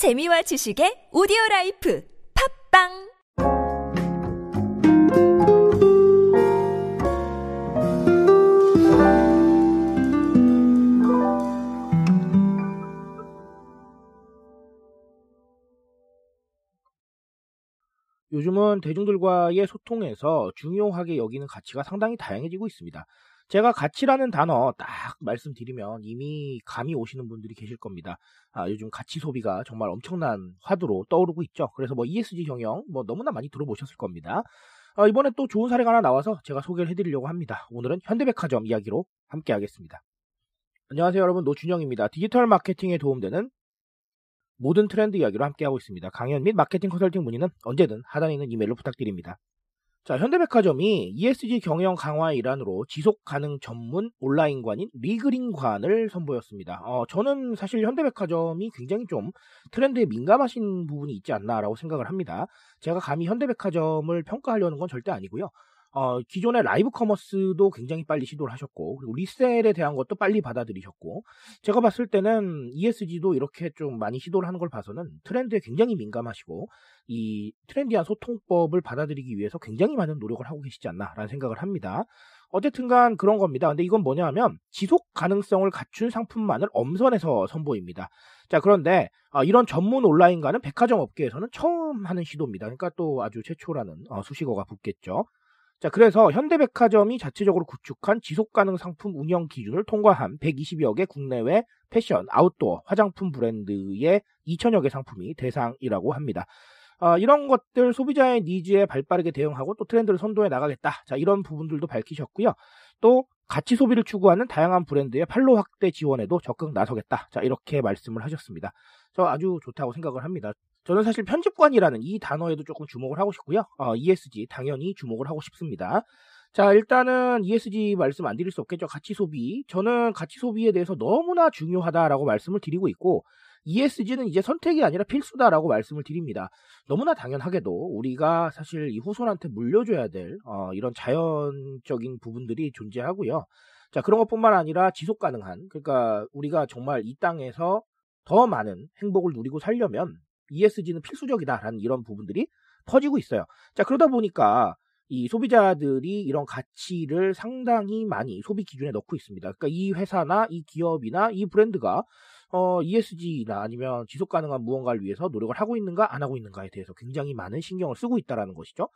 재미와 지식의 오디오라이프 팟빵 요즘은 대중들과의 소통에서 중요하게 여기는 가치가 상당히 다양해지고 있습니다. 제가 가치라는 단어 딱 말씀드리면 이미 감이 오시는 분들이 계실 겁니다. 요즘 가치 소비가 정말 엄청난 화두로 떠오르고 있죠. 그래서 ESG 경영 너무나 많이 들어보셨을 겁니다. 이번에 또 좋은 사례가 하나 나와서 제가 소개를 해드리려고 합니다. 오늘은 현대백화점 이야기로 함께 하겠습니다. 안녕하세요 여러분, 노준영입니다. 디지털 마케팅에 도움되는 모든 트렌드 이야기로 함께하고 있습니다. 강연 및 마케팅 컨설팅 문의는 언제든 하단에 있는 이메일로 부탁드립니다. 자, 현대백화점이 ESG 경영 강화의 일환으로 지속가능 전문 온라인관인 리그린관을 선보였습니다. 저는 사실 현대백화점이 굉장히 좀 트렌드에 민감하신 부분이 있지 않나라고 생각을 합니다. 제가 감히 현대백화점을 평가하려는 건 절대 아니고요. 기존의 라이브 커머스도 굉장히 빨리 시도를 하셨고, 그리고 리셀에 대한 것도 빨리 받아들이셨고, 제가 봤을 때는 ESG도 이렇게 좀 많이 시도를 하는 걸 봐서는 트렌드에 굉장히 민감하시고 이 트렌디한 소통법을 받아들이기 위해서 굉장히 많은 노력을 하고 계시지 않나라는 생각을 합니다. 어쨌든간 그런 겁니다. 근데 이건 뭐냐 하면 지속 가능성을 갖춘 상품만을 엄선해서 선보입니다. 자, 그런데 이런 전문 온라인과는 백화점 업계에서는 처음 하는 시도입니다. 그러니까 또 아주 최초라는 수식어가 붙겠죠. 자, 그래서 현대백화점이 자체적으로 구축한 지속가능 상품 운영 기준을 통과한 120여 개 국내외 패션, 아웃도어, 화장품 브랜드의 2,000여 개 상품이 대상이라고 합니다. 이런 것들 소비자의 니즈에 발빠르게 대응하고 또 트렌드를 선도해 나가겠다. 자, 이런 부분들도 밝히셨고요. 또 가치 소비를 추구하는 다양한 브랜드의 판로 확대 지원에도 적극 나서겠다. 자, 이렇게 말씀을 하셨습니다. 저 아주 좋다고 생각을 합니다. 저는 사실 편집관이라는 이 단어에도 조금 주목을 하고 싶고요. ESG 당연히 주목을 하고 싶습니다. 자, 일단은 ESG 말씀 안 드릴 수 없겠죠. 가치 소비. 저는 가치 소비에 대해서 너무나 중요하다라고 말씀을 드리고 있고, ESG는 이제 선택이 아니라 필수다라고 말씀을 드립니다. 너무나 당연하게도 우리가 사실 이 후손한테 물려줘야 될 이런 자연적인 부분들이 존재하고요. 자, 그런 것뿐만 아니라 지속 가능한, 그러니까 우리가 정말 이 땅에서 더 많은 행복을 누리고 살려면 ESG는 필수적이다라는 이런 부분들이 퍼지고 있어요. 자, 그러다 보니까 이 소비자들이 이런 가치를 상당히 많이 소비 기준에 넣고 있습니다. 그러니까 이 회사나 이 기업이나 이 브랜드가 ESG나 아니면 지속가능한 무언가를 위해서 노력을 하고 있는가 안 하고 있는가에 대해서 굉장히 많은 신경을 쓰고 있다는 것이죠.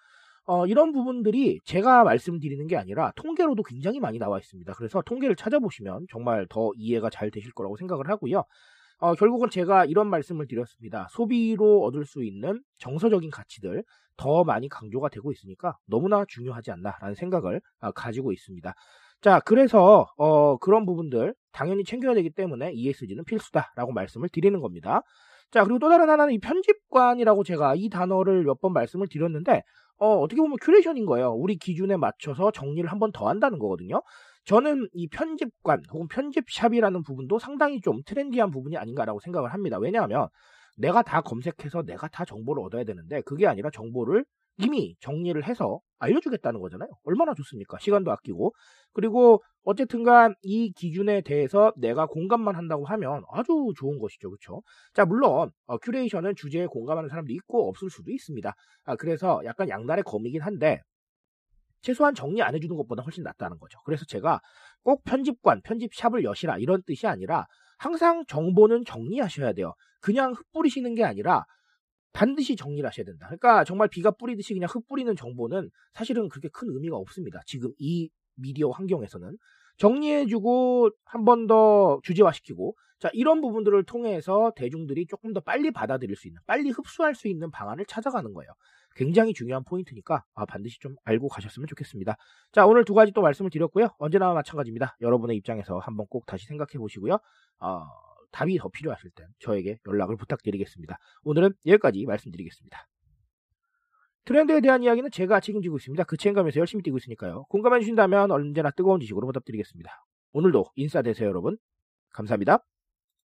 이런 부분들이 제가 말씀드리는 게 아니라 통계로도 굉장히 많이 나와 있습니다. 그래서 통계를 찾아보시면 정말 더 이해가 잘 되실 거라고 생각을 하고요. 결국은 제가 이런 말씀을 드렸습니다. 소비로 얻을 수 있는 정서적인 가치들 더 많이 강조가 되고 있으니까 너무나 중요하지 않나라는 생각을 가지고 있습니다. 자, 그래서 그런 부분들 당연히 챙겨야 되기 때문에 ESG는 필수다라고 말씀을 드리는 겁니다. 자, 그리고 또 다른 하나는 이 편집관이라고 제가 이 단어를 몇 번 말씀을 드렸는데 어떻게 보면 큐레이션인 거예요. 우리 기준에 맞춰서 정리를 한 번 더 한다는 거거든요. 저는 이 편집관 혹은 편집샵이라는 부분도 상당히 좀 트렌디한 부분이 아닌가라고 생각을 합니다. 왜냐하면 내가 다 검색해서 내가 다 정보를 얻어야 되는데 그게 아니라 정보를 이미 정리를 해서 알려주겠다는 거잖아요. 얼마나 좋습니까? 시간도 아끼고. 그리고 어쨌든간 이 기준에 대해서 내가 공감만 한다고 하면 아주 좋은 것이죠. 그렇죠? 자, 물론 큐레이션은 주제에 공감하는 사람도 있고 없을 수도 있습니다. 그래서 약간 양날의 검이긴 한데 최소한 정리 안 해주는 것보다 훨씬 낫다는 거죠. 그래서 제가 꼭 편집관, 편집샵을 여시라 이런 뜻이 아니라 항상 정보는 정리하셔야 돼요. 그냥 흩뿌리시는 게 아니라 반드시 정리를 하셔야 된다. 그러니까 정말 비가 뿌리듯이 그냥 흩뿌리는 정보는 사실은 그렇게 큰 의미가 없습니다. 지금 이 미디어 환경에서는. 정리해주고 한 번 더 주제화시키고, 자, 이런 부분들을 통해서 대중들이 조금 더 빨리 받아들일 수 있는, 빨리 흡수할 수 있는 방안을 찾아가는 거예요. 굉장히 중요한 포인트니까 반드시 좀 알고 가셨으면 좋겠습니다. 자, 오늘 두 가지 또 말씀을 드렸고요. 언제나 마찬가지입니다. 여러분의 입장에서 한번 꼭 다시 생각해 보시고요. 답이 더 필요하실 땐 저에게 연락을 부탁드리겠습니다. 오늘은 여기까지 말씀드리겠습니다. 트렌드에 대한 이야기는 제가 책임지고 있습니다. 그 책임감에서 열심히 뛰고 있으니까요. 공감해 주신다면 언제나 뜨거운 지식으로 보답드리겠습니다. 오늘도 인싸 되세요, 여러분. 감사합니다.